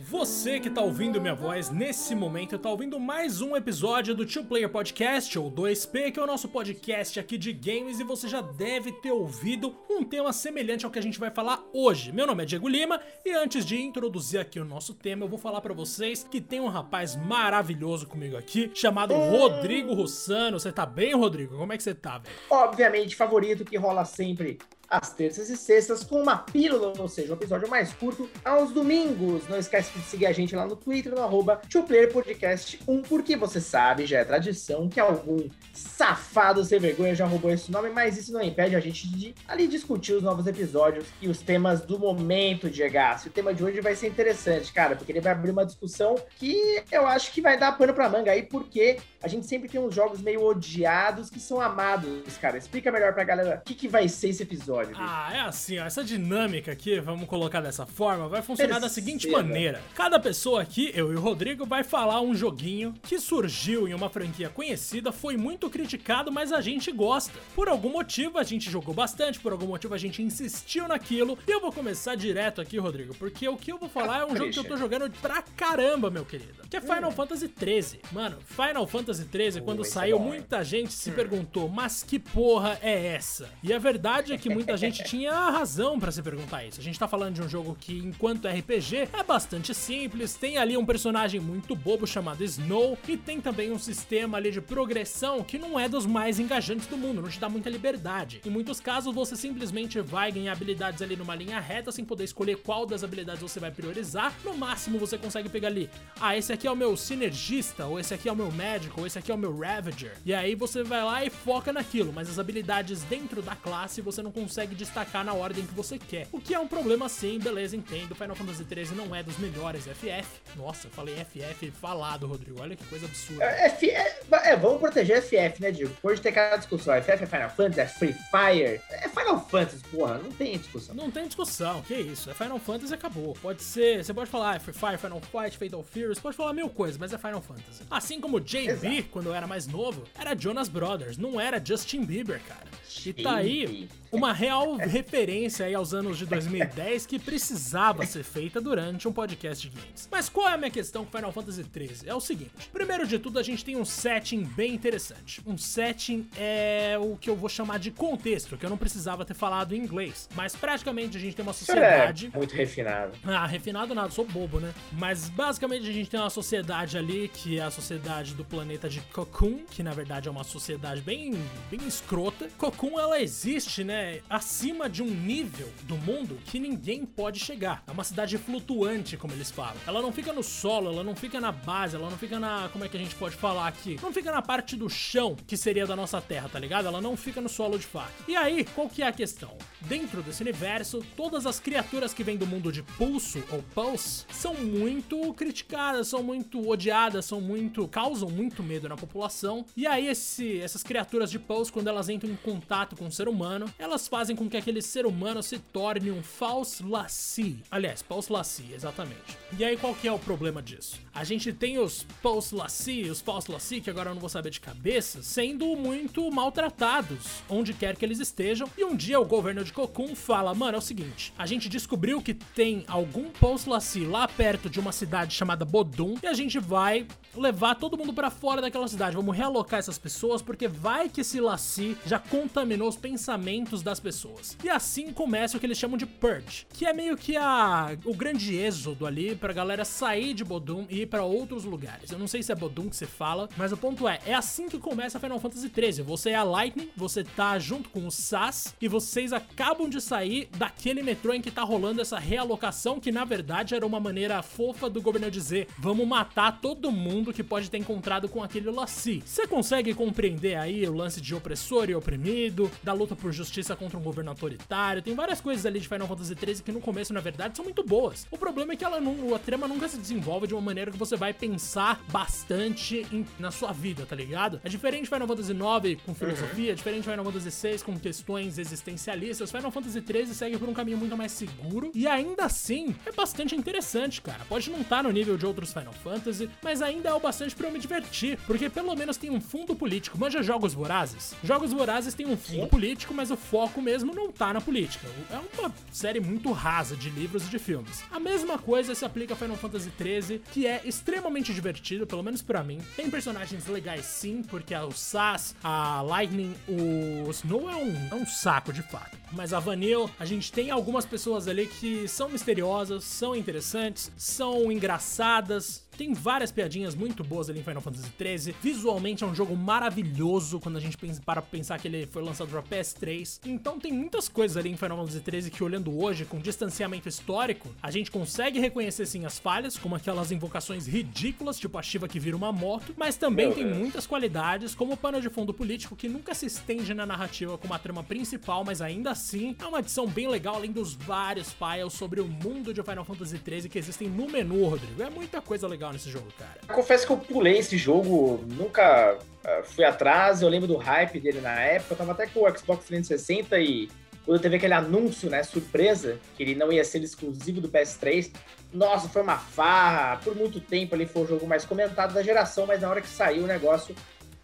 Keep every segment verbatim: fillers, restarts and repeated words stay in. Você que tá ouvindo minha voz nesse momento, tá ouvindo mais um episódio do two player podcast, ou dois P, que é o nosso podcast aqui de games, e você já deve ter ouvido um tema semelhante ao que a gente vai falar hoje. Meu nome é Diego Lima, e antes de introduzir aqui o nosso tema, eu vou falar pra vocês que tem um rapaz maravilhoso comigo aqui, chamado hum. Rodrigo Russano. Você tá bem, Rodrigo? Como é que você tá, velho? Obviamente, favorito que rola sempre às terças e sextas, com uma pílula, ou seja, um episódio mais curto, aos domingos. Não esquece de seguir a gente lá no Twitter, no arroba two player podcast one, porque você sabe, já é tradição, que algum safado sem vergonha já roubou esse nome, mas isso não impede a gente de ali discutir os novos episódios e os temas do momento, Diego. O tema de hoje vai ser interessante, cara, porque ele vai abrir uma discussão que eu acho que vai dar pano pra manga aí, porque a gente sempre tem uns jogos meio odiados que são amados, cara. Explica melhor pra galera o que, que vai ser esse episódio. Ah, é assim, ó, essa dinâmica aqui, vamos colocar dessa forma, vai funcionar da seguinte maneira. Cada pessoa aqui, eu e o Rodrigo, vai falar um joguinho que surgiu em uma franquia conhecida, foi muito criticado, mas a gente gosta. Por algum motivo a gente jogou bastante, por algum motivo a gente insistiu naquilo, e eu vou começar diprimeiro aqui, Rodrigo, porque o que eu vou falar é um jogo que eu tô jogando pra caramba, meu querido, que é Final Fantasy treze. Mano, Final Fantasy treze, quando saiu, muita gente se perguntou, mas que porra é essa? E a verdade é que muita gente tinha razão pra se perguntar isso. A gente tá falando de um jogo que, enquanto R P G, é bastante simples, tem ali um personagem muito bobo chamado Snow, e tem também um sistema ali de progressão que não é dos mais engajantes do mundo, não te dá muita liberdade. Em muitos casos, você simplesmente vai ganhar habilidades ali numa linha reta, sem poder escolher qual das habilidades você vai priorizar. No máximo, você consegue pegar ali, ah, esse aqui é o meu Sinergista, ou esse aqui é o meu Médico, ou esse aqui é o meu Ravager. E aí você vai lá e foca naquilo, mas as habilidades dentro da classe você não consegue consegue destacar na ordem que você quer. O que é um problema sim, beleza, entendo. Final Fantasy treze não é dos melhores F F. Nossa, eu falei F F falado, Rodrigo. Olha que coisa absurda. É, F... é vamos proteger F F, né, Diego? Pode ter aquela discussão. F F é Final Fantasy, é Free Fire. É Final Fantasy, porra. Não tem discussão. Não tem discussão. Que isso? É Final Fantasy e acabou. Pode ser... Você pode falar ah, Free Fire, Final Fight, Fatal Furies. Pode falar mil coisas, mas é Final Fantasy. Assim como J V, exato, quando eu era mais novo, era Jonas Brothers. Não era Justin Bieber, cara. E tá aí uma real referência aí aos anos de dois mil e dez que precisava ser feita durante um podcast de games. Mas qual é a minha questão com Final Fantasy treze? É o seguinte, primeiro de tudo a gente tem um setting bem interessante. Um setting é o que eu vou chamar de contexto, que eu não precisava ter falado em inglês. Mas praticamente a gente tem uma sociedade... É, muito refinado. Ah, refinado nada, sou bobo, né? Mas basicamente a gente tem uma sociedade ali que é a sociedade do planeta de Cocoon, que na verdade é uma sociedade bem, bem escrota. Cocoon, ela existe, né? Acima de um nível do mundo que ninguém pode chegar. É uma cidade flutuante, como eles falam. Ela não fica no solo, ela não fica na base, ela não fica na... Como é que a gente pode falar aqui? Não fica na parte do chão, que seria da nossa terra, tá ligado? Ela não fica no solo de fato. E aí, qual que é a questão? Dentro desse universo, todas as criaturas que vêm do mundo de pulso, ou pulse, são muito criticadas, são muito odiadas, são muito... causam muito medo na população. E aí, esse... essas criaturas de pulse, quando elas entram em contato com o ser humano, elas fazem com que aquele ser humano se torne um false laci. Aliás, false laci, exatamente. E aí, qual que é o problema disso? A gente tem os false laci, os false laci, que agora eu não vou saber de cabeça, sendo muito maltratados, onde quer que eles estejam. E um dia o governo de Cocoon fala, mano, é o seguinte, a gente descobriu que tem algum false laci lá perto de uma cidade chamada Bodum, e a gente vai levar todo mundo pra fora daquela cidade, vamos realocar essas pessoas, porque vai que esse laci já contaminou os pensamentos das pessoas. E assim começa o que eles chamam de Purge, que é meio que a o grande êxodo ali pra galera sair de Bodum e ir pra outros lugares. Eu não sei se é Bodum que se fala, mas o ponto é, é assim que começa Final Fantasy treze. Você é a Lightning, você tá junto com o Sass, e vocês acabam de sair daquele metrô em que tá rolando essa realocação, que na verdade era uma maneira fofa do governo dizer, vamos matar todo mundo que pode ter encontrado com aquele laci. Você consegue compreender aí o lance de opressor e oprimido, da luta por justiça contra um governo autoritário, tem várias coisas ali de Final Fantasy treze que no começo, na verdade, são muito boas. O problema é que ela não, a trama nunca se desenvolve de uma maneira que você vai pensar bastante em, na sua vida, tá ligado? É diferente de Final Fantasy nove com filosofia, é diferente de Final Fantasy seis com questões existencialistas. Final Fantasy treze segue por um caminho muito mais seguro e ainda assim é bastante interessante, cara. Pode não estar no nível de outros Final Fantasy, mas ainda é o bastante pra eu me divertir, porque pelo menos tem um fundo político. Manja jogos vorazes? Jogos vorazes tem um fundo político, mas o foco mesmo não tá na política. É uma série muito rasa de livros e de filmes. A mesma coisa se aplica a Final Fantasy treze, que é extremamente divertido, pelo menos pra mim. Tem personagens legais sim, porque o Sass, a Lightning, o Snow é um, é um saco de fato. Mas a Vanille, a gente tem algumas pessoas ali que são misteriosas, são interessantes, são engraçadas. Tem várias piadinhas muito boas ali em Final Fantasy treze. Visualmente é um jogo maravilhoso quando a gente pensa, para pensar que ele foi lançado para P S três. Então tem muitas coisas ali em Final Fantasy treze que, olhando hoje, com distanciamento histórico, a gente consegue reconhecer sim as falhas, como aquelas invocações ridículas, tipo a Shiva que vira uma moto, mas também tem muitas qualidades, como o pano de fundo político que nunca se estende na narrativa como a trama principal, mas ainda assim é uma adição bem legal, além dos vários files sobre o mundo de Final Fantasy treze que existem no menu, Rodrigo. É muita coisa legal nesse jogo, cara. Eu confesso que eu pulei esse jogo, nunca uh, fui atrás, eu lembro do hype dele na época, eu tava até com o Xbox trezentos e sessenta e quando teve aquele anúncio, né, surpresa, que ele não ia ser exclusivo do P S três, nossa, foi uma farra, por muito tempo ali foi o jogo mais comentado da geração, mas na hora que saiu o negócio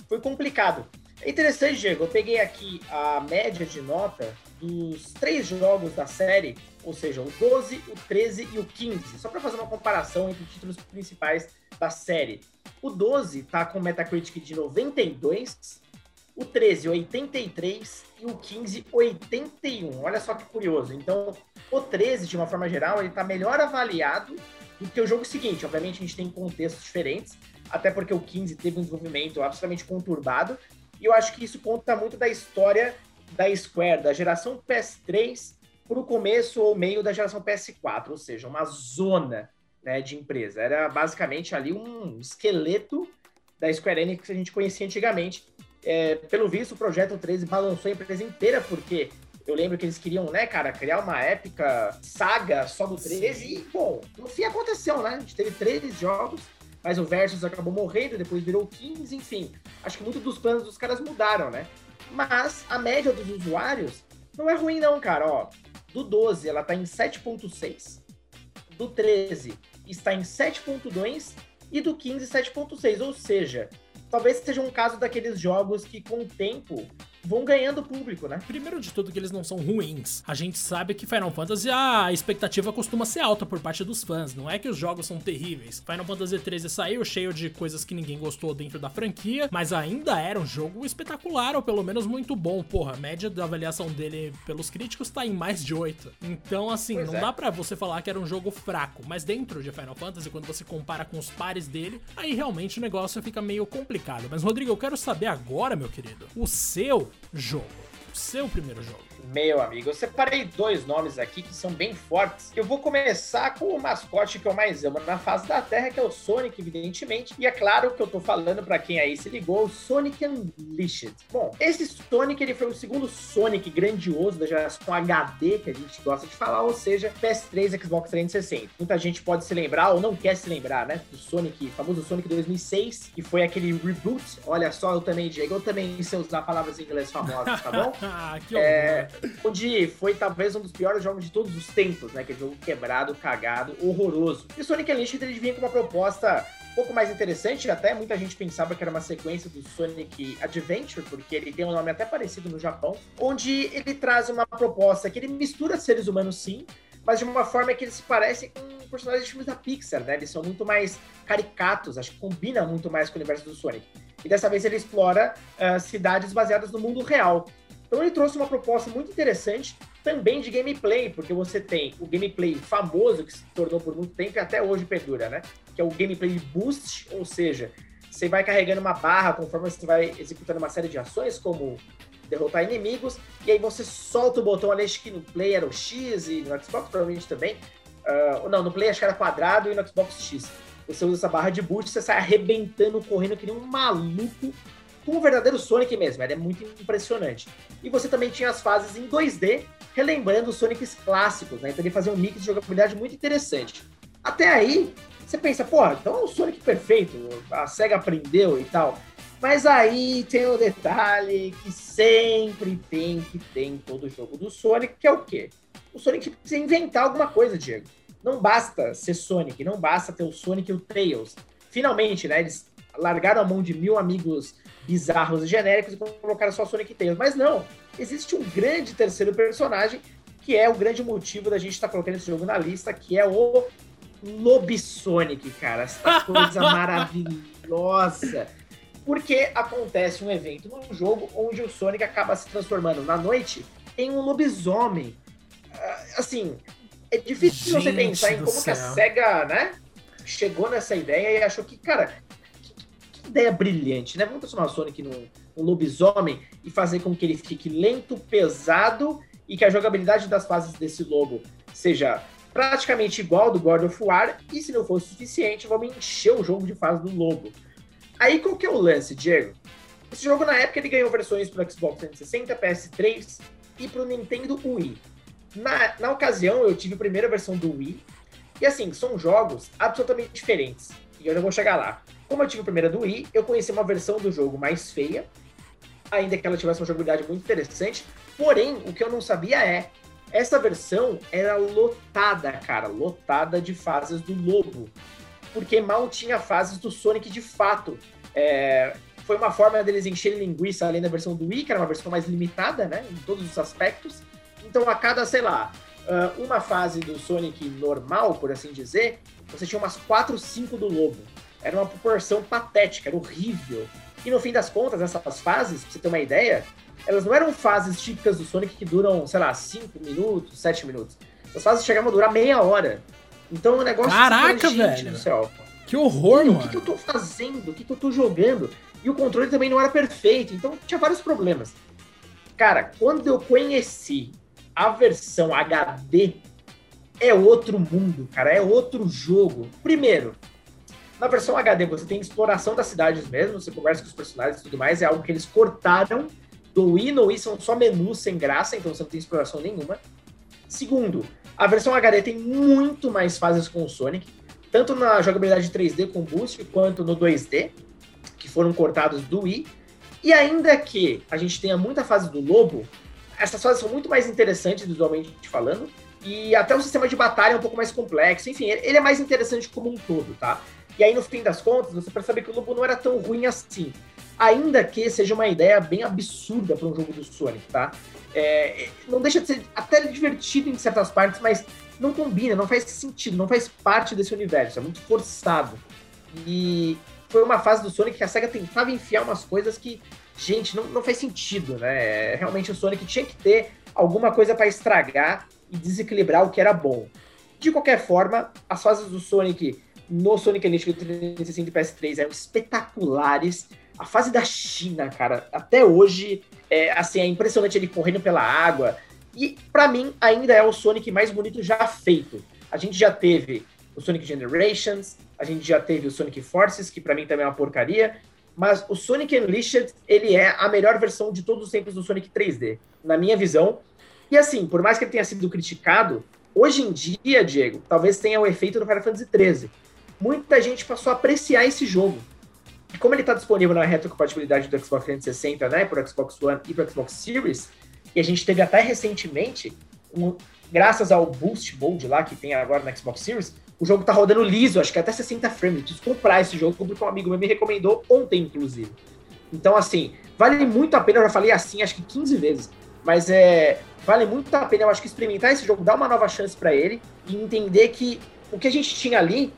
foi complicado. É interessante, Diego, eu peguei aqui a média de nota dos três jogos da série, ou seja, o doze, o treze e o quinze, só para fazer uma comparação entre os títulos principais da série. O doze está com Metacritic de noventa e dois, o treze oitenta e três e o quinze oitenta e um. Olha só que curioso. Então, o treze, de uma forma geral, ele está melhor avaliado do que o jogo seguinte. Obviamente, a gente tem contextos diferentes, até porque o quinze teve um desenvolvimento absolutamente conturbado, e eu acho que isso conta muito da história da Square, da geração P S três para o começo ou meio da geração P S quatro, ou seja, uma zona, né, de empresa. Era basicamente ali um esqueleto da Square Enix que a gente conhecia antigamente. É, pelo visto, o Projeto treze balançou a empresa inteira, porque eu lembro que eles queriam, né, cara, criar uma épica saga só do treze. Sim. E, bom, no fim aconteceu, né? A gente teve treze jogos, mas o Versus acabou morrendo, depois virou quinze, enfim. Acho que muitos dos planos dos caras mudaram, né? Mas a média dos usuários não é ruim não, cara, ó. Do doze ela tá em sete ponto seis, do treze está em sete ponto dois e do quinze sete ponto seis, ou seja, talvez seja um caso daqueles jogos que com o tempo vão ganhando público, né? Primeiro de tudo que eles não são ruins. A gente sabe que Final Fantasy, a expectativa costuma ser alta por parte dos fãs. Não é que os jogos são terríveis. Final Fantasy treze saiu cheio de coisas que ninguém gostou dentro da franquia, mas ainda era um jogo espetacular, ou pelo menos muito bom. Porra, a média da avaliação dele pelos críticos tá em mais de oito. Então, assim, pois não é. Dá pra você falar que era um jogo fraco. Mas dentro de Final Fantasy, quando você compara com os pares dele, aí realmente o negócio fica meio complicado. Mas, Rodrigo, eu quero saber agora, meu querido, o seu jogo, seu primeiro jogo. Meu amigo, eu separei dois nomes aqui que são bem fortes. Eu vou começar com o mascote que eu mais amo na face da Terra, que é o Sonic, evidentemente. E é claro que eu tô falando, pra quem aí se ligou, o Sonic Unleashed. Bom, esse Sonic, ele foi o segundo Sonic grandioso da geração H D que a gente gosta de falar, ou seja, P S três, Xbox trezentos e sessenta. Muita gente pode se lembrar, ou não quer se lembrar, né, do Sonic, famoso Sonic dois mil e seis, que foi aquele reboot. Olha só, eu também, Diego, eu também sei usar palavras em inglês famosas, tá bom? Ah, que horror. É... onde foi talvez um dos piores jogos de todos os tempos, né? Que é jogo quebrado, cagado, horroroso. E o Sonic Unleashed, ele vinha com uma proposta um pouco mais interessante, até muita gente pensava que era uma sequência do Sonic Adventure, porque ele tem um nome até parecido no Japão, onde ele traz uma proposta que ele mistura seres humanos sim, mas de uma forma que eles se parecem com personagens de filmes da Pixar, né? Eles são muito mais caricatos, acho que combina muito mais com o universo do Sonic. E dessa vez ele explora uh, cidades baseadas no mundo real. Então ele trouxe uma proposta muito interessante também de gameplay, porque você tem o gameplay famoso que se tornou por muito tempo e até hoje perdura, né? Que é o gameplay de boost, ou seja, você vai carregando uma barra conforme você vai executando uma série de ações, como derrotar inimigos, e aí você solta o botão ali, acho que no Play era o X e no Xbox provavelmente também, uh, não, no Play acho que era quadrado e no Xbox X. Você usa essa barra de boost, você sai arrebentando, correndo que nem um maluco, como o verdadeiro Sonic mesmo, era muito impressionante. E você também tinha as fases em dois D, relembrando os Sonics clássicos, né? Então ele fazia um mix de jogabilidade muito interessante. Até aí, você pensa, porra, então é um Sonic perfeito, a SEGA aprendeu e tal. Mas aí tem o detalhe que sempre tem, que tem em todo jogo do Sonic, que é o quê? O Sonic precisa inventar alguma coisa, Diego. Não basta ser Sonic, não basta ter o Sonic e o Tails. Finalmente, né, eles largaram a mão de mil amigos bizarros e genéricos e colocaram só Sonic e Tails. Mas não, existe um grande terceiro personagem, que é o grande motivo da gente estar tá colocando esse jogo na lista, que é o Lobisonic, cara. Essa coisa maravilhosa. Porque acontece um evento no jogo onde o Sonic acaba se transformando na noite em um lobisomem. Assim, é difícil gente você pensar em como céu. que a SEGA, né, chegou nessa ideia e achou que, cara, que, que ideia brilhante, né? Vamos transformar o Sonic num, num lobisomem e fazer com que ele fique lento, pesado e que a jogabilidade das fases desse lobo seja praticamente igual do God of War, e se não fosse suficiente, vamos encher o jogo de fase do lobo. Aí qual que é o lance, Diego? Esse jogo, na época, ele ganhou versões para Xbox trezentos e sessenta, P S três e para o Nintendo Wii. Na, na ocasião, eu tive a primeira versão do Wii, e assim, são jogos absolutamente diferentes, e eu não vou chegar lá. Como eu tive a primeira do Wii, eu conheci uma versão do jogo mais feia, ainda que ela tivesse uma jogabilidade muito interessante, porém, o que eu não sabia é, essa versão era lotada, cara, lotada de fases do lobo, porque mal tinha fases do Sonic de fato. É, foi uma forma deles encherem linguiça, além da versão do Wii, que era uma versão mais limitada, né, em todos os aspectos. Então, a cada, sei lá, uma fase do Sonic normal, por assim dizer, você tinha umas quatro, cinco do Lobo. Era uma proporção patética, era horrível. E no fim das contas, essas fases, pra você ter uma ideia, elas não eram fases típicas do Sonic que duram, sei lá, cinco minutos, sete minutos. Essas fases chegavam a durar meia hora. Então, o negócio... Caraca, velho! Do céu. Que horror, e, mano! O que, que eu tô fazendo? O que, que eu tô jogando? E o controle também não era perfeito, então tinha vários problemas. Cara, quando eu conheci a versão H D, é outro mundo, cara, é outro jogo. Primeiro, na versão H D você tem exploração das cidades mesmo, você conversa com os personagens e tudo mais, é algo que eles cortaram do Wii, no Wii são só menus sem graça, então você não tem exploração nenhuma. Segundo, a versão H D tem muito mais fases com o Sonic, tanto na jogabilidade três D com boost, quanto no dois D, que foram cortados do Wii, e ainda que a gente tenha muita fase do Lobo, essas fases são muito mais interessantes visualmente falando, e até o sistema de batalha é um pouco mais complexo, enfim, ele é mais interessante como um todo, tá? E aí, no fim das contas, você percebe que o Lobo não era tão ruim assim, ainda que seja uma ideia bem absurda para um jogo do Sonic, tá? É, não deixa de ser até divertido em certas partes, mas não combina, não faz sentido, não faz parte desse universo, é muito forçado. E foi uma fase do Sonic que a SEGA tentava enfiar umas coisas que, gente, não, não faz sentido, né? Realmente o Sonic tinha que ter alguma coisa para estragar e desequilibrar o que era bom. De qualquer forma, as fases do Sonic no Sonic Unleashed trezentos e sessenta e P S três eram espetaculares. A fase da China, cara, até hoje, é, assim, é impressionante ele correndo pela água. E, pra mim, ainda é o Sonic mais bonito já feito. A gente já teve o Sonic Generations, a gente já teve o Sonic Forces, que pra mim também é uma porcaria. Mas o Sonic Unleashed, ele é a melhor versão de todos os tempos do Sonic três D, na minha visão. E assim, por mais que ele tenha sido criticado, hoje em dia, Diego, talvez tenha o efeito do Final Fantasy treze. Muita gente passou a apreciar esse jogo. E como ele está disponível na retrocompatibilidade do Xbox trezentos e sessenta, né, para o Xbox One e para o Xbox Series, e a gente teve até recentemente, um, graças ao Boost Mode lá que tem agora na Xbox Series, o jogo tá rodando liso, acho que até sessenta frames. Eu preciso comprar esse jogo, porque um amigo meu me recomendou ontem, inclusive. Então, assim, vale muito a pena, eu já falei assim, acho que quinze vezes, mas é, vale muito a pena, eu acho que experimentar esse jogo, dar uma nova chance pra ele, e entender que o que a gente tinha ali,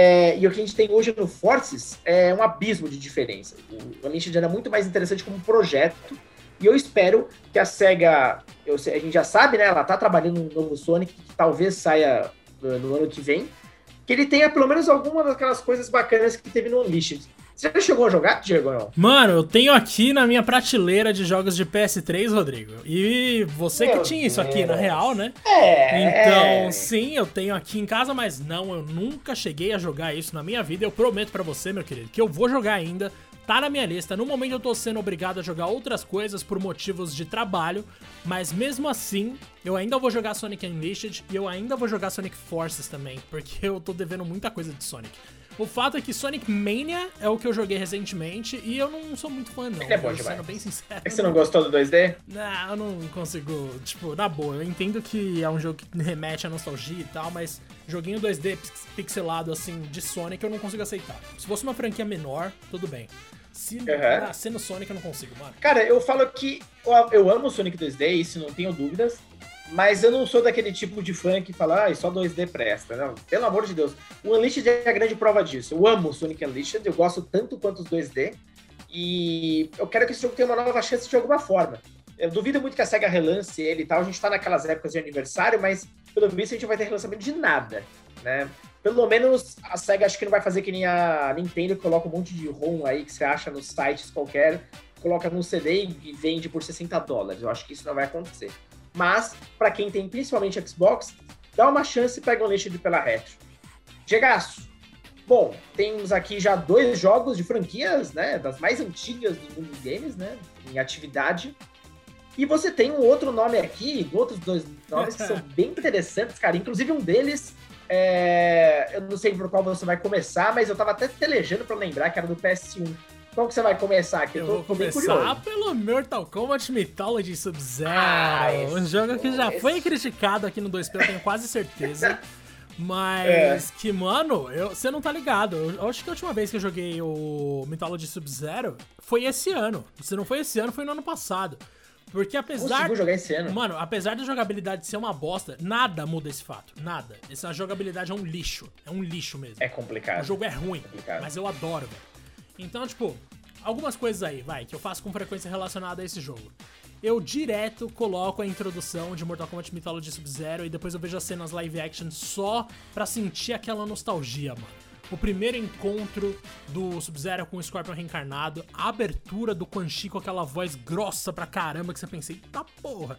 é, e o que a gente tem hoje no Forces, é um abismo de diferença. O Unleashed era muito mais interessante como projeto, e eu espero que a SEGA, eu, a gente já sabe, né, ela tá trabalhando no novo Sonic, que talvez saia no, no ano que vem, que ele tenha pelo menos alguma daquelas coisas bacanas que teve no Unleashed. Você já chegou a jogar, Diego? Não? Mano, eu tenho aqui na minha prateleira de jogos de P S três, Rodrigo. E você Meu que tinha Deus. Isso aqui, na real, né? É. Então, sim, eu tenho aqui em casa, mas não, eu nunca cheguei a jogar isso na minha vida. Eu prometo pra você, meu querido, que eu vou jogar ainda. Tá na minha lista. No momento eu tô sendo obrigado a jogar outras coisas por motivos de trabalho, mas mesmo assim, eu ainda vou jogar Sonic Unleashed e eu ainda vou jogar Sonic Forces também, porque eu tô devendo muita coisa de Sonic. O fato é que Sonic Mania é o que eu joguei recentemente e eu não sou muito fã, não. Ele é bom demais. Sendo bem sincero. É que você não gostou do dois D? Não, eu não consigo. Tipo, na boa, eu entendo que é um jogo que remete à nostalgia e tal, mas joguinho dois D pixelado, assim, de Sonic, eu não consigo aceitar. Se fosse uma franquia menor, tudo bem. Se não, uhum. ah, sendo Sonic eu não consigo, mano. Cara, eu falo que eu, eu amo Sonic dois D, isso não tenho dúvidas, mas eu não sou daquele tipo de fã que fala, ah, só dois D presta, não. Pelo amor de Deus. O Unleashed é a grande prova disso. Eu amo Sonic Unleashed, eu gosto tanto quanto os dois D, e eu quero que esse jogo tenha uma nova chance de alguma forma. Eu duvido muito que a SEGA relance ele e tal, a gente tá naquelas épocas de aniversário, mas pelo visto a gente não vai ter relançamento de nada, né? Pelo menos a SEGA acho que não vai fazer que nem a Nintendo, que coloca um monte de ROM aí que você acha nos sites qualquer, coloca num C D e vende por sessenta dólares. Eu acho que isso não vai acontecer. Mas, pra quem tem principalmente Xbox, dá uma chance e pega um lixo de pela retro. Chegaço! Bom, temos aqui já dois jogos de franquias, né? Das mais antigas do mundo dos games, né? Em atividade. E você tem um outro nome aqui, outros dois nomes que são bem interessantes, cara. Inclusive um deles... É, eu não sei por qual você vai começar, mas eu tava até telejando pra lembrar que era do P S um. Qual que você vai começar aqui? Eu, eu tô, vou tô começar bem curioso. Pelo Mortal Kombat Mythology Sub-Zero, ah, um jogo é, que já esse... foi criticado aqui no dois P, eu tenho quase certeza. Mas é. que, mano, eu, você não tá ligado. Eu, eu acho que a última vez que eu joguei o Mythology Sub-Zero foi esse ano. Se não foi esse ano, foi no ano passado. Porque apesar... jogar esse ano. Mano, apesar da jogabilidade ser uma bosta, nada muda esse fato. Nada. Essa jogabilidade é um lixo. É um lixo mesmo. É complicado. O jogo é ruim, complicado. Mas eu adoro, velho. Então, tipo, algumas coisas aí, vai, que eu faço com frequência relacionada a esse jogo. Eu direto coloco a introdução de Mortal Kombat Mythology Sub-Zero e depois eu vejo as cenas live action só pra sentir aquela nostalgia, mano. O primeiro encontro do Sub-Zero com o Scorpion reencarnado, a abertura do Quan Chi com aquela voz grossa pra caramba que você pensa, eita porra.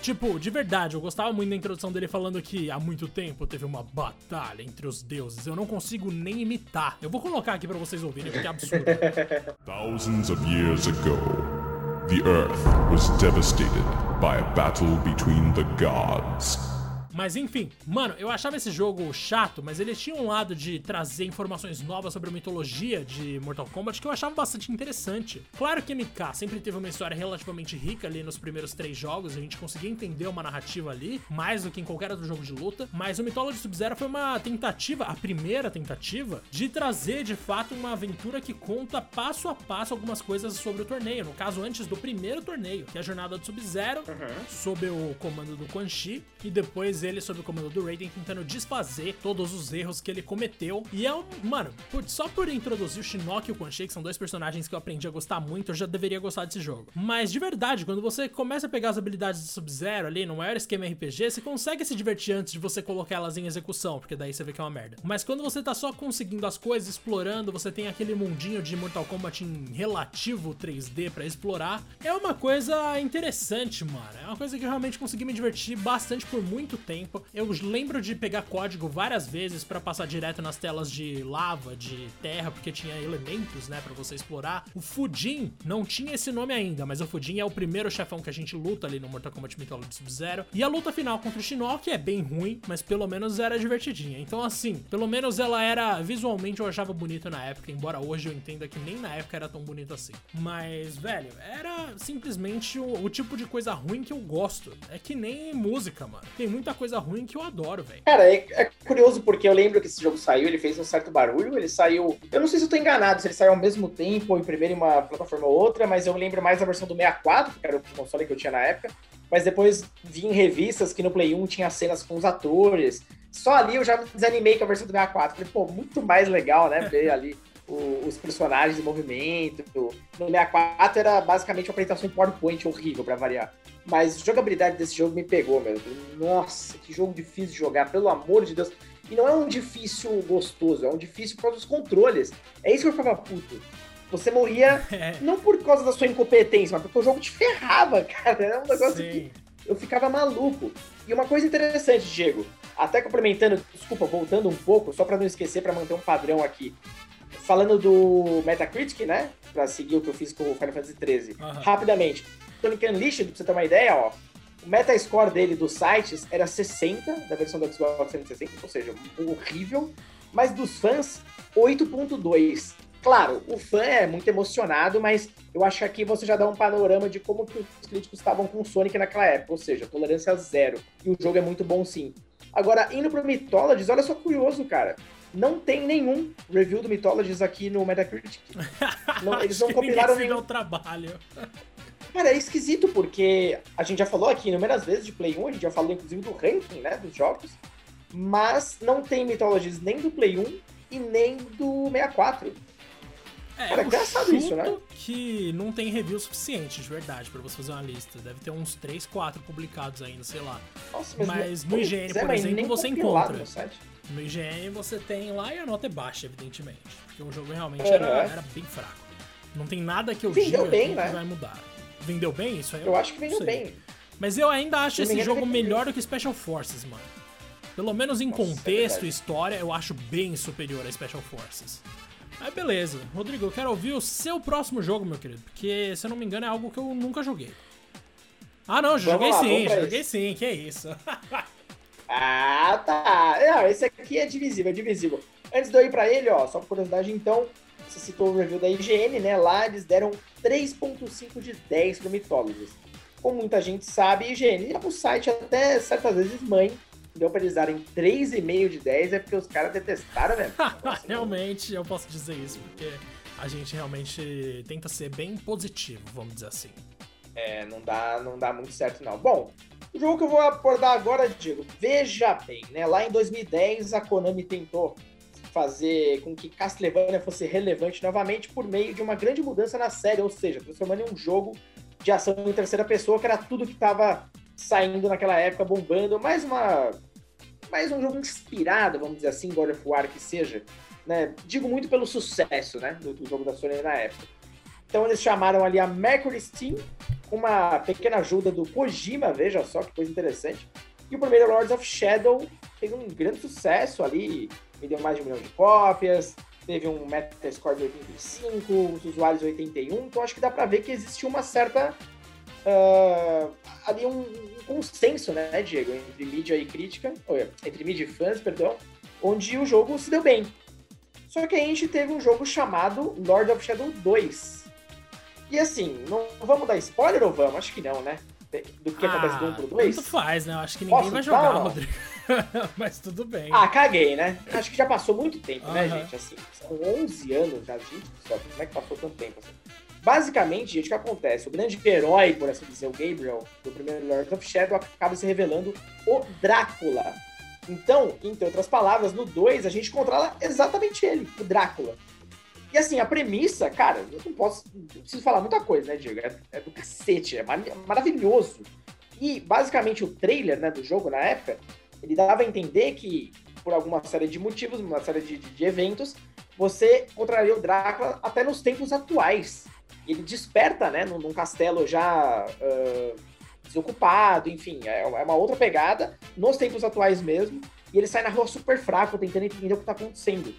Tipo, de verdade, eu gostava muito da introdução dele falando que há muito tempo teve uma batalha entre os deuses. Eu não consigo nem imitar. Eu vou colocar aqui pra vocês ouvirem, porque é absurdo. Thousands of years ago, the Earth was devastated by a battle between the gods. Mas enfim, mano, eu achava esse jogo chato, mas ele tinha um lado de trazer informações novas sobre a mitologia de Mortal Kombat que eu achava bastante interessante. Claro que M K sempre teve uma história relativamente rica ali nos primeiros três jogos, a gente conseguia entender uma narrativa ali, mais do que em qualquer outro jogo de luta, mas o Mythology Sub-Zero foi uma tentativa, a primeira tentativa, de trazer de fato uma aventura que conta passo a passo algumas coisas sobre o torneio, no caso antes do primeiro torneio, que é a jornada do Sub-Zero, uhum. sob o comando do Quan Chi, e depois ele sob o comando do Raiden, tentando desfazer todos os erros que ele cometeu. E é um... Mano, só por introduzir o Shinnok e o Quan Chi, que são dois personagens que eu aprendi a gostar muito, eu já deveria gostar desse jogo. Mas, de verdade, quando você começa a pegar as habilidades do Sub-Zero ali, no maior esquema R P G, você consegue se divertir antes de você colocar elas em execução, porque daí você vê que é uma merda. Mas quando você tá só conseguindo as coisas, explorando, você tem aquele mundinho de Mortal Kombat em relativo três D pra explorar, é uma coisa interessante, mano. É uma coisa que eu realmente consegui me divertir bastante por muito tempo. Eu lembro de pegar código várias vezes pra passar direto nas telas de lava, de terra, porque tinha elementos, né, pra você explorar. O Fujin não tinha esse nome ainda, mas o Fujin é o primeiro chefão que a gente luta ali no Mortal Kombat Mythology Sub-Zero. E a luta final contra o Shinnok é bem ruim, mas pelo menos era divertidinha. Então assim, pelo menos ela era, visualmente eu achava bonito na época, embora hoje eu entenda que nem na época era tão bonito assim. Mas, velho, era simplesmente o, o tipo de coisa ruim que eu gosto. É que nem música, mano. Tem muita coisa coisa ruim que eu adoro, velho. Cara, é, é curioso porque eu lembro que esse jogo saiu, ele fez um certo barulho, ele saiu... Eu não sei se eu tô enganado, se ele saiu ao mesmo tempo, ou em primeiro em uma plataforma ou outra, mas eu lembro mais da versão do sessenta e quatro, que era o console que eu tinha na época, mas depois vi em revistas que no Play um tinha cenas com os atores. Só ali eu já me desanimei com a versão do sessenta e quatro. Falei, pô, muito mais legal, né, ver ali o, os personagens em movimento. No sessenta e quatro era basicamente uma apresentação em PowerPoint horrível, pra variar. Mas a jogabilidade desse jogo me pegou, meu. Nossa, que jogo difícil de jogar, pelo amor de Deus. E não é um difícil gostoso, é um difícil por causa dos controles. É isso que eu ficava puto. Você morria não por causa da sua incompetência, mas porque o jogo te ferrava, cara. Era um negócio Sim. que eu ficava maluco. E uma coisa interessante, Diego, até complementando, desculpa, voltando um pouco, só pra não esquecer, pra manter um padrão aqui. Falando do Metacritic, né? Pra seguir o que eu fiz com o Final Fantasy treze. Uhum. Rapidamente. Sonic Unleashed, pra você ter uma ideia, ó, o metascore dele dos sites era sessenta, da versão do Xbox trezentos e sessenta, ou seja, horrível, mas dos fãs, oito ponto dois. Claro, o fã é muito emocionado, mas eu acho que aqui você já dá um panorama de como que os críticos estavam com o Sonic naquela época, ou seja, tolerância zero, e o jogo é muito bom sim. Agora, indo pro Mythologies, olha só curioso, cara, Não tem nenhum review do Mythologies aqui no Metacritic. Não, eles não compilaram nenhum. Trabalho. Cara, é esquisito, porque a gente já falou aqui inúmeras vezes de Play um, a gente já falou inclusive do ranking, né, dos jogos, mas não tem Mythologies nem do Play um e nem do sessenta e quatro. É, cara, é engraçado isso, né? Que não tem review suficiente, de verdade, pra você fazer uma lista. Deve ter uns três, quatro publicados ainda, sei lá. Nossa, mas mas não, no I G N, por exemplo, você encontra. No site. No I G N você tem lá e a nota é baixa, evidentemente. Porque o jogo realmente é, era, é. era bem fraco. Não tem nada que eu diga que né? vai mudar. Vendeu bem? Isso aí eu, eu acho que vendeu sei. bem. Mas eu ainda acho esse jogo melhor do que Special Forces, mano. Pelo menos em Nossa, contexto e é história, eu acho bem superior a Special Forces. Mas beleza. Rodrigo, eu quero ouvir o seu próximo jogo, meu querido. Porque, se eu não me engano, é algo que eu nunca joguei. Ah, não, joguei lá, sim, joguei isso. sim, que é isso. Ah, tá. Não, esse aqui é divisível, é divisível. Antes de eu ir pra ele, ó, só por curiosidade, então, você citou o review da I G N, né? Lá eles deram três ponto cinco de dez pro Mythologies. Como muita gente sabe, I G N, o site até certas vezes mãe, deu pra eles darem três vírgula cinco de dez, é porque os caras detestaram mesmo. Realmente, eu posso dizer isso, porque a gente realmente tenta ser bem positivo, vamos dizer assim. É, não dá, não dá muito certo não. Bom, o jogo que eu vou abordar agora, Diego, veja bem, né? Lá em dois mil e dez, a Konami tentou fazer com que Castlevania fosse relevante novamente por meio de uma grande mudança na série, ou seja, transformando em um jogo de ação em terceira pessoa, que era tudo que estava saindo naquela época, bombando. Mais uma... mais um jogo inspirado, vamos dizer assim, God of War que seja, né? Digo muito pelo sucesso, né, do, do jogo da Sony na época. Então eles chamaram ali a Mercury Steam, com uma pequena ajuda do Kojima, veja só que coisa interessante. E o primeiro Lords of Shadow teve um grande sucesso ali, vendeu mais de um milhão de cópias, teve um Metascore de oitenta e cinco, os usuários de oitenta e um, então acho que dá pra ver que existe uma certa... Uh, ali um, um consenso, né, Diego, entre mídia e crítica, ou, entre mídia e fãs, perdão, onde o jogo se deu bem. Só que a gente teve um jogo chamado Lords of Shadow dois. E assim, não vamos dar spoiler ou vamos? Acho que não, né? Do que ah, acontece do um pro dois? Tanto faz, né? Eu acho que ninguém Posso vai jogar, não? Rodrigo. Mas tudo bem. Ah, caguei, né? Acho que já passou muito tempo, uhum. né, gente? Assim, são onze anos já, gente. Só, como é que passou tanto tempo assim? Basicamente, gente, o que acontece? O grande herói, por assim dizer, o Gabriel, do primeiro Lords of Shadow, acaba se revelando o Drácula. Então, entre outras palavras, no dois, a gente controla exatamente ele, o Drácula. E assim, a premissa, cara, eu não posso... Eu preciso falar muita coisa, né, Diego? É, é do cacete, é mar- maravilhoso. E, basicamente, o trailer, né, do jogo, na época, ele dava a entender que, por alguma série de motivos, uma série de, de, de eventos, você contraria o Drácula até nos tempos atuais. Ele desperta, né, num, num castelo já uh, desocupado, enfim, é, é uma outra pegada, nos tempos atuais mesmo, e ele sai na rua super fraco, tentando entender o que tá acontecendo.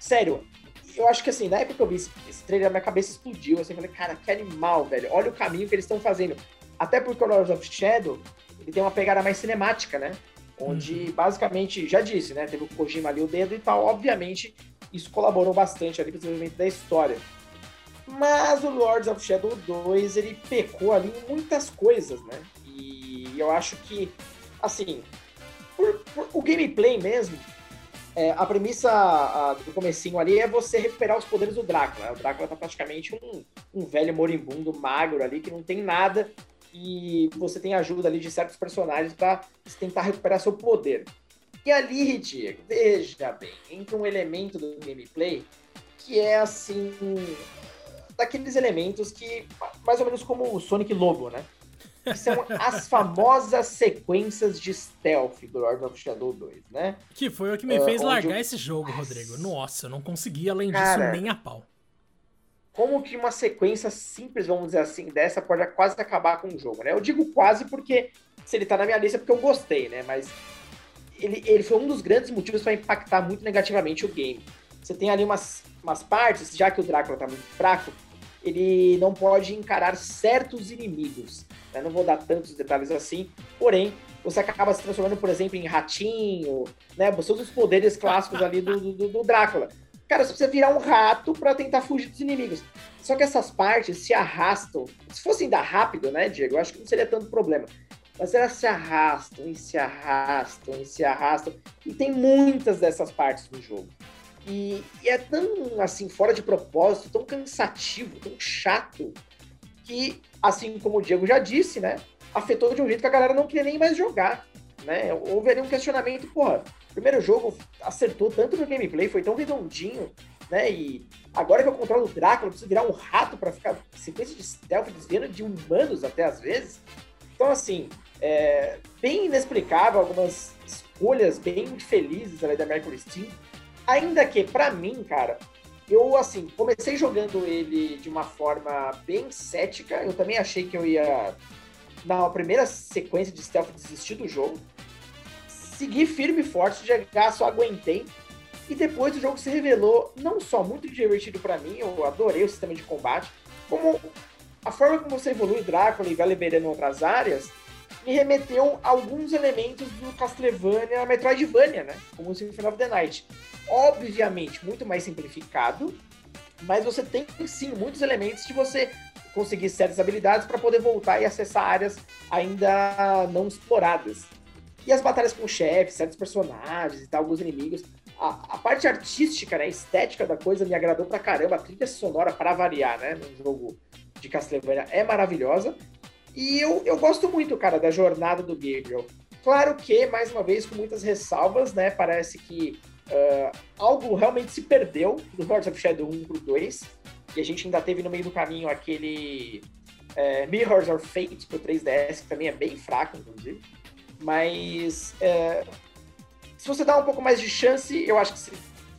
Sério, eu acho que assim, na época que eu vi esse, esse trailer, a minha cabeça explodiu, assim, eu falei, cara, que animal, velho, olha o caminho que eles estão fazendo. Até porque o Lords of Shadow, ele tem uma pegada mais cinemática, né, onde uhum. basicamente, já disse, né, teve o Kojima ali o dedo e tal, obviamente, isso colaborou bastante ali pro desenvolvimento da história. Mas o Lords of Shadow dois, ele pecou ali em muitas coisas, né? E eu acho que, assim, por, por, o gameplay mesmo, é, a premissa a, do comecinho ali é você recuperar os poderes do Drácula. O Drácula tá praticamente um, um velho moribundo, magro ali, que não tem nada, e você tem ajuda ali de certos personagens pra tentar recuperar seu poder. E ali, Diego, veja bem, entra um elemento do gameplay que é, assim... daqueles elementos que, mais ou menos como o Sonic Lobo, né? Que são as famosas sequências de stealth do Lords of Shadow dois, né? Que foi o que me uh, fez largar eu... esse jogo, Rodrigo. Nossa, eu não consegui, além Cara, disso, nem a pau. Como que uma sequência simples, vamos dizer assim, dessa pode quase acabar com o jogo, né? Eu digo quase porque, se ele tá na minha lista, é porque eu gostei, né? Mas ele, ele foi um dos grandes motivos para impactar muito negativamente o game. Você tem ali umas, umas partes, já que o Drácula tá muito fraco, ele não pode encarar certos inimigos, né? Não vou dar tantos detalhes assim, porém, você acaba se transformando, por exemplo, em ratinho, né? Você usa os poderes clássicos ali do, do, do Drácula. Cara, você precisa virar um rato pra tentar fugir dos inimigos. Só que essas partes se arrastam. Se fosse ainda rápido, né, Diego? Eu acho que não seria tanto problema. mas elas se arrastam e se arrastam e se arrastam, e tem muitas dessas partes no jogo. E, e é tão, assim, fora de propósito, tão cansativo, tão chato, que, assim como o Diego já disse, né, afetou de um jeito que a galera não queria nem mais jogar, né? Houve ali um questionamento, porra, o primeiro jogo acertou tanto no gameplay, foi tão redondinho, né, e agora que eu controlo o Drácula, eu preciso virar um rato pra ficar sequência de stealth, desviando de humanos até às vezes. Então, assim, é bem inexplicável algumas escolhas bem infelizes ali da Mercury Steam. Ainda que, pra mim, cara, eu, assim, comecei jogando ele de uma forma bem cética. Eu também achei que eu ia, na primeira sequência de stealth, desistir do jogo. Segui firme e forte, já só aguentei. E depois o jogo se revelou não só muito divertido pra mim, eu adorei o sistema de combate, como a forma como você evolui Drácula e vai liberando outras áreas, me remeteu a alguns elementos do Castlevania Metroidvania, né? Como o Symphony of the Night. Obviamente, muito mais simplificado, mas você tem, sim, muitos elementos de você conseguir certas habilidades para poder voltar e acessar áreas ainda não exploradas. E as batalhas com o chefe, certos personagens e tal, alguns inimigos. A, a parte artística, né, estética da coisa me agradou pra caramba. A trilha sonora, para variar, né, num jogo de Castlevania, é maravilhosa. E eu, eu gosto muito, cara, da jornada do Gabriel. Claro que, mais uma vez, com muitas ressalvas, né, parece que Uh, algo realmente se perdeu do Lords of Shadow um pro dois, e a gente ainda teve no meio do caminho aquele uh, Mirror's of Fate pro três D S, que também é bem fraco, inclusive. Mas uh, se você dá um pouco mais de chance, eu acho que se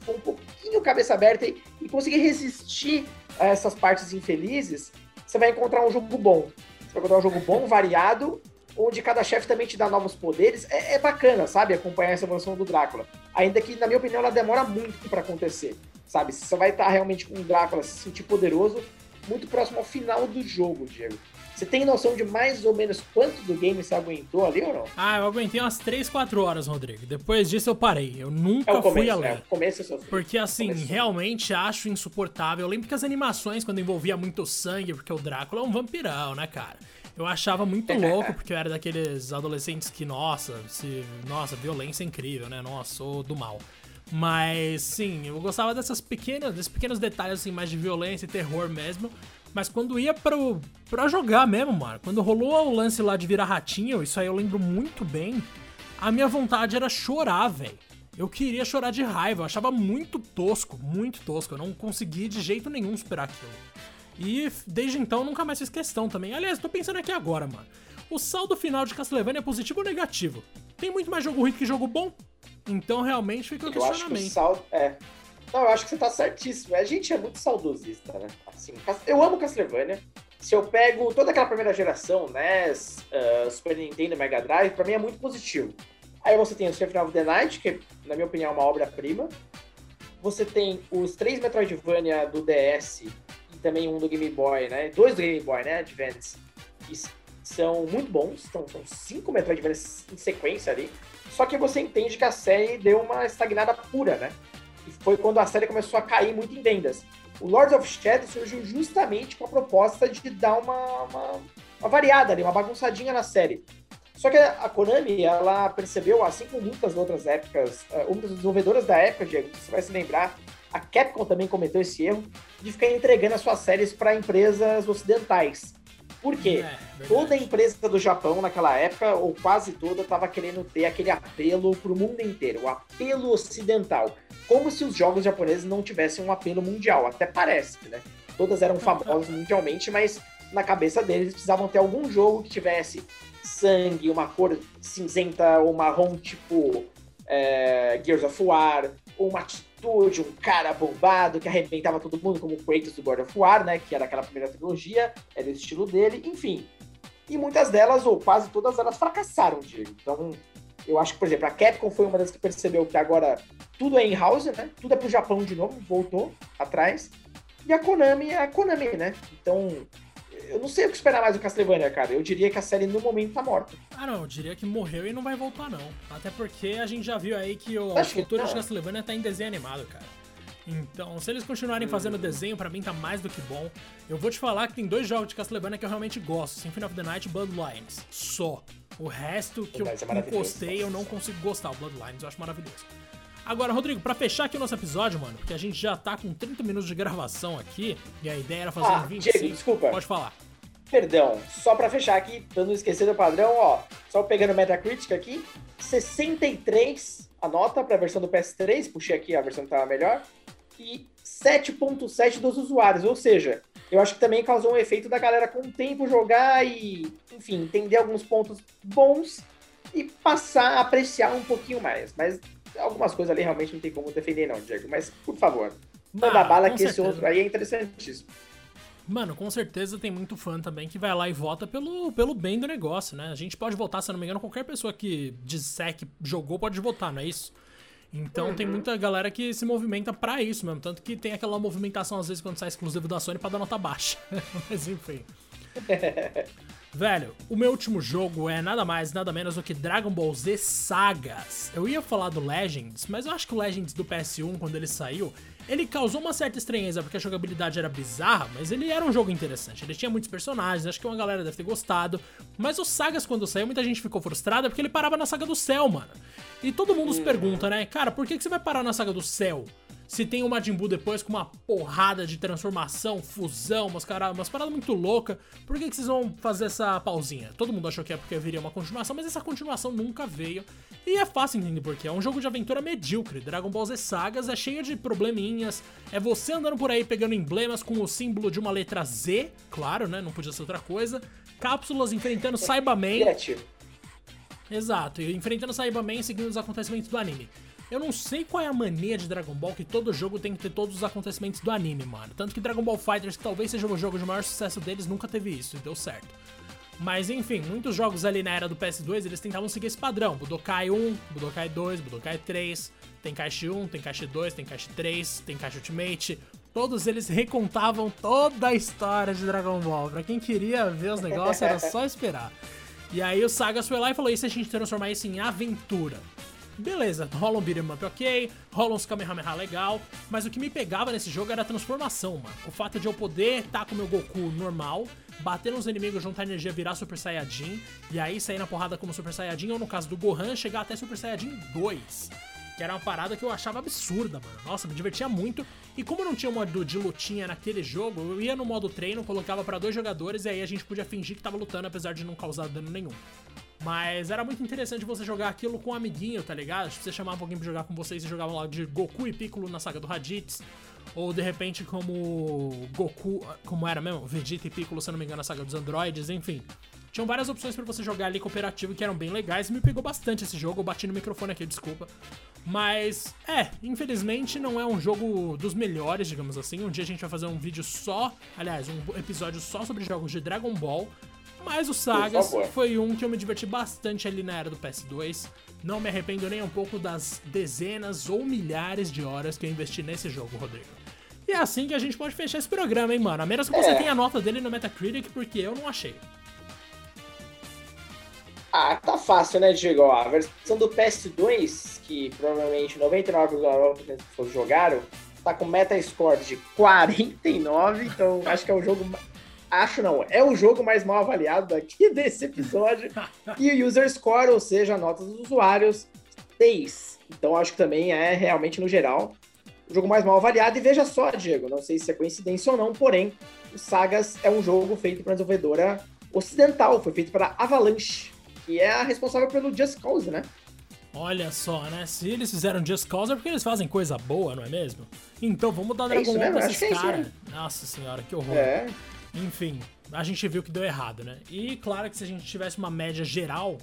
for um pouquinho cabeça aberta e, e conseguir resistir a essas partes infelizes, você vai encontrar um jogo bom. Você vai encontrar um jogo bom, variado, onde cada chefe também te dá novos poderes. É, é bacana, sabe, acompanhar essa evolução do Drácula. Ainda que, na minha opinião, ela demora muito pra acontecer, sabe? Você só vai estar realmente com o Drácula, se sentir poderoso, muito próximo ao final do jogo, Diego. Você tem noção de mais ou menos quanto do game você aguentou ali ou não? Ah, eu aguentei umas três, quatro horas, Rodrigo. Depois disso eu parei. Eu nunca é o começo, fui além. É, o começo eu sofri. Porque, assim, começo. realmente acho insuportável. Eu lembro que as animações, quando envolvia muito sangue, porque o Drácula é um vampirão, né, cara? Eu achava muito louco, porque eu era daqueles adolescentes que, nossa, se, nossa, violência é incrível, né? Nossa, sou do mal. Mas, sim, eu gostava dessas pequenas, desses pequenos detalhes, assim, mais de violência e terror mesmo. Mas quando ia pro, pra jogar mesmo, mano, quando rolou o lance lá de virar ratinho, isso aí eu lembro muito bem, a minha vontade era chorar, velho. Eu queria chorar de raiva, eu achava muito tosco, muito tosco. Eu não consegui de jeito nenhum superar aquilo. E desde então nunca mais fiz questão também. Aliás, tô pensando aqui agora, mano. O saldo final de Castlevania é positivo ou negativo? Tem muito mais jogo ruim que jogo bom? Então realmente fica o questionamento. Eu acho que o saldo... É. Não, eu acho que você tá certíssimo. A gente é muito saudosista, né? Assim, eu amo Castlevania. Se eu pego toda aquela primeira geração, né? Uh, Super Nintendo, Mega Drive, pra mim é muito positivo. Aí você tem o Symphony of the Night, que na minha opinião é uma obra-prima. Você tem os três Metroidvania do D S... também um do Game Boy, né? Dois do Game Boy, né? Advance. Que são muito bons. Então, são cinco Metroidvania em sequência ali. Só que você entende que a série deu uma estagnada pura, né? E foi quando a série começou a cair muito em vendas. O Lords of Shadow surgiu justamente com a proposta de dar uma, uma, uma variada ali, uma bagunçadinha na série. Só que a Konami, ela percebeu, assim como muitas outras épocas, uma das desenvolvedoras da época, Diego, você vai se lembrar, a Capcom também cometeu esse erro de ficar entregando as suas séries para empresas ocidentais. Por quê? É, toda empresa do Japão naquela época, ou quase toda, estava querendo ter aquele apelo para o mundo inteiro, o apelo ocidental. Como se os jogos japoneses não tivessem um apelo mundial, até parece, né? Todas eram famosas mundialmente, mas na cabeça deles precisavam ter algum jogo que tivesse sangue, uma cor cinzenta ou marrom, tipo é, Gears of War, ou uma atitude, um cara bombado que arrebentava todo mundo, como o Kratos do God of War, né, que era aquela primeira trilogia, era o estilo dele, enfim. E muitas delas, ou quase todas elas, fracassaram, Diego. Então, eu acho que, por exemplo, a Capcom foi uma das que percebeu que agora tudo é in-house, né, tudo é pro Japão de novo, voltou atrás, e a Konami é a Konami, né, então... Eu não sei o que esperar mais do Castlevania, cara. Eu diria que a série, no momento, tá morta. Ah, não. Eu diria que morreu e não vai voltar, não. Até porque a gente já viu aí que o Acho futuro que de Castlevania tá em desenho animado, cara. Então, se eles continuarem hum. fazendo desenho, pra mim tá mais do que bom. Eu vou te falar que tem dois jogos de Castlevania que eu realmente gosto. Symphony of the Night e Bloodlines. Só. O resto que eu gostei, eu não consigo gostar. O Bloodlines eu acho maravilhoso. Agora, Rodrigo, pra fechar aqui o nosso episódio, mano, porque a gente já tá com trinta minutos de gravação aqui, e a ideia era fazer ah, vinte e cinco. Diego, desculpa. Pode falar. Perdão, só pra fechar aqui, pra não esquecer do padrão, ó, só pegando Metacritic aqui, sessenta e três a nota pra versão do P S três, puxei aqui a versão que tava melhor, e sete ponto sete dos usuários, ou seja, eu acho que também causou um efeito da galera com o tempo jogar e, enfim, entender alguns pontos bons e passar a apreciar um pouquinho mais, mas algumas coisas ali realmente não tem como defender não, Diego, mas por favor, manda ah, bala que certeza. Esse outro aí é interessantíssimo. Mano, com certeza tem muito fã também que vai lá e vota pelo, pelo bem do negócio, né? A gente pode votar, se eu não me engano, qualquer pessoa que disser que jogou pode votar, não é isso? Então uhum. tem muita galera que se movimenta pra isso mesmo, tanto que tem aquela movimentação às vezes quando sai exclusivo da Sony pra dar nota baixa, mas enfim. Velho, o meu último jogo é nada mais, nada menos do que Dragon Ball Z Sagas. Eu ia falar do Legends, mas eu acho que o Legends do P S um, quando ele saiu, ele causou uma certa estranheza porque a jogabilidade era bizarra, mas ele era um jogo interessante. Ele tinha muitos personagens, acho que uma galera deve ter gostado. Mas o Sagas, quando saiu, muita gente ficou frustrada porque ele parava na Saga do Céu, mano. E todo mundo se pergunta, né? Cara, por que que você vai parar na Saga do Céu? Se tem o Majin Buu depois com uma porrada de transformação, fusão, umas, cara... umas paradas muito loucas, por que que vocês vão fazer essa pausinha? Todo mundo achou que é porque viria uma continuação, mas essa continuação nunca veio. E é fácil entender porquê. É um jogo de aventura medíocre. Dragon Ball Z Sagas é cheio de probleminhas. É você andando por aí pegando emblemas com o símbolo de uma letra Z, claro, né? Não podia ser outra coisa. Cápsulas enfrentando Saibaman. Exato, e enfrentando Saibaman seguindo os acontecimentos do anime. Eu não sei qual é a mania de Dragon Ball que todo jogo tem que ter todos os acontecimentos do anime, mano. Tanto que Dragon Ball FighterZ, que talvez seja o jogo de maior sucesso deles, nunca teve isso, e deu certo. Mas enfim, muitos jogos ali na era do P S dois, eles tentavam seguir esse padrão. Budokai um, Budokai dois, Budokai três, Tenkaichi um, Tenkaichi dois, Tenkaichi três, Tenkaichi Ultimate. Todos eles recontavam toda a história de Dragon Ball. Pra quem queria ver os negócios, era só esperar. E aí o Sagas foi lá e falou, e se a gente transformar isso em aventura? Beleza, rola um beat'em up ok, rola uns Kamehameha legal, mas o que me pegava nesse jogo era a transformação, mano. O fato de eu poder estar com o meu Goku normal, bater nos inimigos, juntar energia, virar Super Saiyajin, e aí sair na porrada como Super Saiyajin, ou no caso do Gohan, chegar até Super Saiyajin dois. Que era uma parada que eu achava absurda, mano. Nossa, me divertia muito. E como não tinha um modo de lutinha naquele jogo, eu ia no modo treino, colocava pra dois jogadores, e aí a gente podia fingir que tava lutando, apesar de não causar dano nenhum. Mas era muito interessante você jogar aquilo com um amiguinho, tá ligado? Você chamava alguém pra jogar com vocês e jogava lá de Goku e Piccolo na saga do Raditz. Ou de repente como Goku, como era mesmo? Vegeta e Piccolo, se eu não me engano, na saga dos androides, enfim. Tinham várias opções pra você jogar ali cooperativo que eram bem legais. Me pegou bastante esse jogo, eu bati no microfone aqui, desculpa. Mas, é, infelizmente não é um jogo dos melhores, digamos assim. Um dia a gente vai fazer um vídeo só, aliás, um episódio só sobre jogos de Dragon Ball. Mas o Sagas foi um que eu me diverti bastante ali na era do P S dois. Não me arrependo nem um pouco das dezenas ou milhares de horas que eu investi nesse jogo, Rodrigo. E é assim que a gente pode fechar esse programa, hein, mano? A menos que é. você tenha a nota dele no Metacritic, porque eu não achei. Ah, tá fácil, né, Diego? A versão do P S dois, que provavelmente noventa e nove vírgula nove por cento que vocês jogaram, tá com Metascore de quarenta e nove, então acho que é o jogo... Acho não, é o jogo mais mal avaliado aqui desse episódio. E o User Score, ou seja, a nota dos usuários, seis. Então acho que também é realmente, no geral, o jogo mais mal avaliado. E veja só, Diego, não sei se é coincidência ou não, porém, o Sagas é um jogo feito para uma desenvolvedora ocidental. Foi feito para Avalanche, que é a responsável pelo Just Cause, né? Olha só, né? Se eles fizeram Just Cause é porque eles fazem coisa boa, não é mesmo? Então vamos dar Dragon Ball pra esses caras. Nossa senhora, que horror. É... Enfim, a gente viu que deu errado, né? E claro que se a gente tivesse uma média geral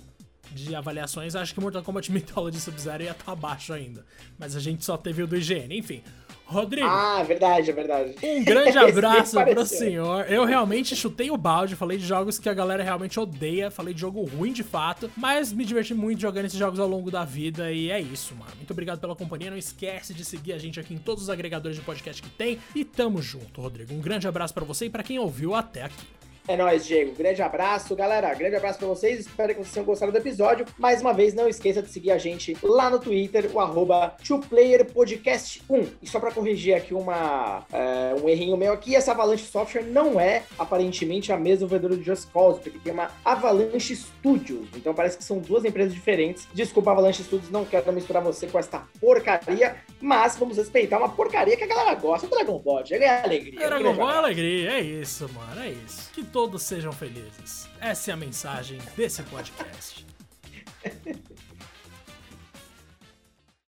de avaliações, acho que Mortal Kombat Mythology Sub-Zero ia estar abaixo ainda. Mas a gente só teve o do I G N, enfim. Rodrigo. Ah, verdade, é verdade. Um grande abraço pro senhor. Eu realmente chutei o balde, falei de jogos que a galera realmente odeia, falei de jogo ruim de fato, mas me diverti muito jogando esses jogos ao longo da vida e é isso, mano. Muito obrigado pela companhia, não esquece de seguir a gente aqui em todos os agregadores de podcast que tem e tamo junto, Rodrigo. Um grande abraço pra você e pra quem ouviu até aqui. É nóis, Diego. Grande abraço, galera. Grande abraço pra vocês. Espero que vocês tenham gostado do episódio. Mais uma vez, não esqueça de seguir a gente lá no Twitter, o arroba two player podcast one. E só pra corrigir aqui uma, é, um errinho meu aqui, essa Avalanche Software não é, aparentemente, a mesma vendedora do Just Cause, porque tem uma Avalanche Studios. Então parece que são duas empresas diferentes. Desculpa, Avalanche Studios, não quero misturar você com essa porcaria, mas vamos respeitar uma porcaria que a galera gosta. O Dragon Ball, Diego, é alegria. O Dragon Ball é alegria, é isso, mano, é isso. Que todos sejam felizes. Essa é a mensagem desse podcast.